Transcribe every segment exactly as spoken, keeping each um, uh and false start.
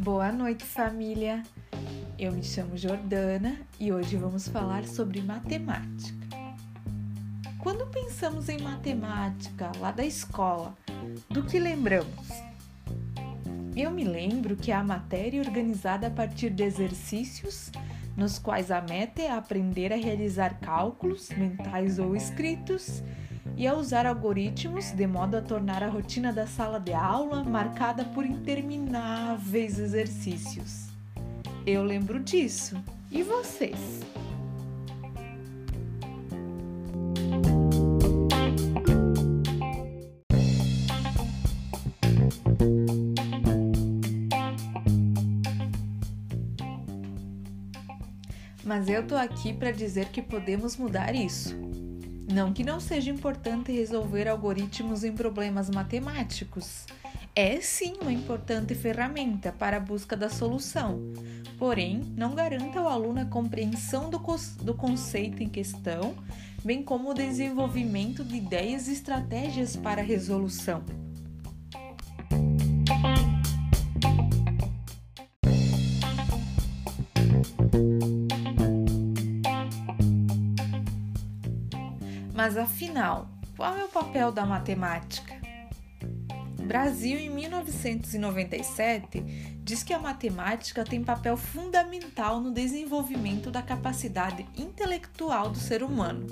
Boa noite, família! Eu me chamo Jordana e hoje vamos falar sobre matemática. Quando pensamos em matemática lá da escola, do que lembramos? Eu me lembro que é a matéria organizada a partir de exercícios, nos quais a meta é aprender a realizar cálculos mentais ou escritos e a usar algoritmos de modo a tornar a rotina da sala de aula marcada por intermináveis exercícios. Eu lembro disso. E vocês? Mas eu tô aqui para dizer que podemos mudar isso. Não que não seja importante resolver algoritmos em problemas matemáticos. É sim uma importante ferramenta para a busca da solução, porém não garanta ao aluno a compreensão do, do conceito em questão, bem como o desenvolvimento de ideias e estratégias para a resolução. Mas afinal, qual é o papel da matemática? Brasil, em mil novecentos e noventa e sete, diz que a matemática tem papel fundamental no desenvolvimento da capacidade intelectual do ser humano,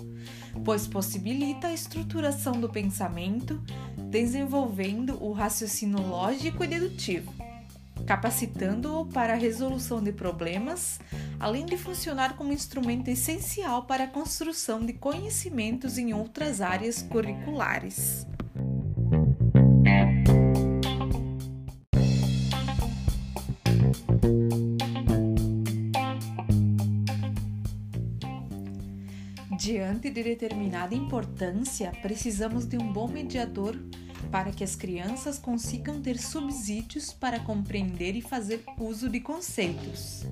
pois possibilita a estruturação do pensamento, desenvolvendo o raciocínio lógico e dedutivo, capacitando-o para a resolução de problemas, além de funcionar como instrumento essencial para a construção de conhecimentos em outras áreas curriculares. Diante de determinada importância, precisamos de um bom mediador para que as crianças consigam ter subsídios para compreender e fazer uso de conceitos.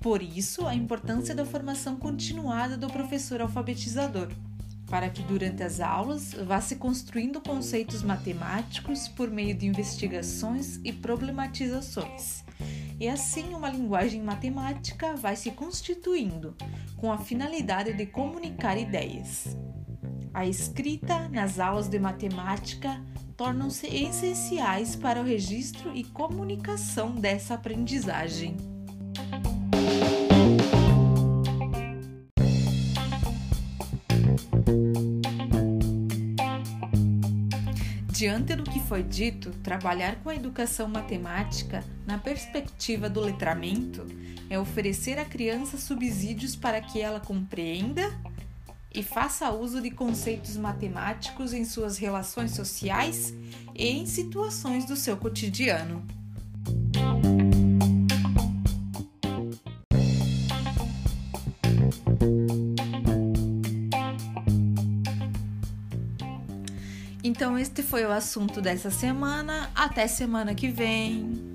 Por isso, a importância da formação continuada do professor alfabetizador, para que durante as aulas vá se construindo conceitos matemáticos por meio de investigações e problematizações. E assim uma linguagem matemática vai se constituindo, com a finalidade de comunicar ideias. A escrita nas aulas de matemática tornam-se essenciais para o registro e comunicação dessa aprendizagem. Diante do que foi dito, trabalhar com a educação matemática na perspectiva do letramento é oferecer à criança subsídios para que ela compreenda e faça uso de conceitos matemáticos em suas relações sociais e em situações do seu cotidiano. Então, este foi o assunto dessa semana. Até semana que vem!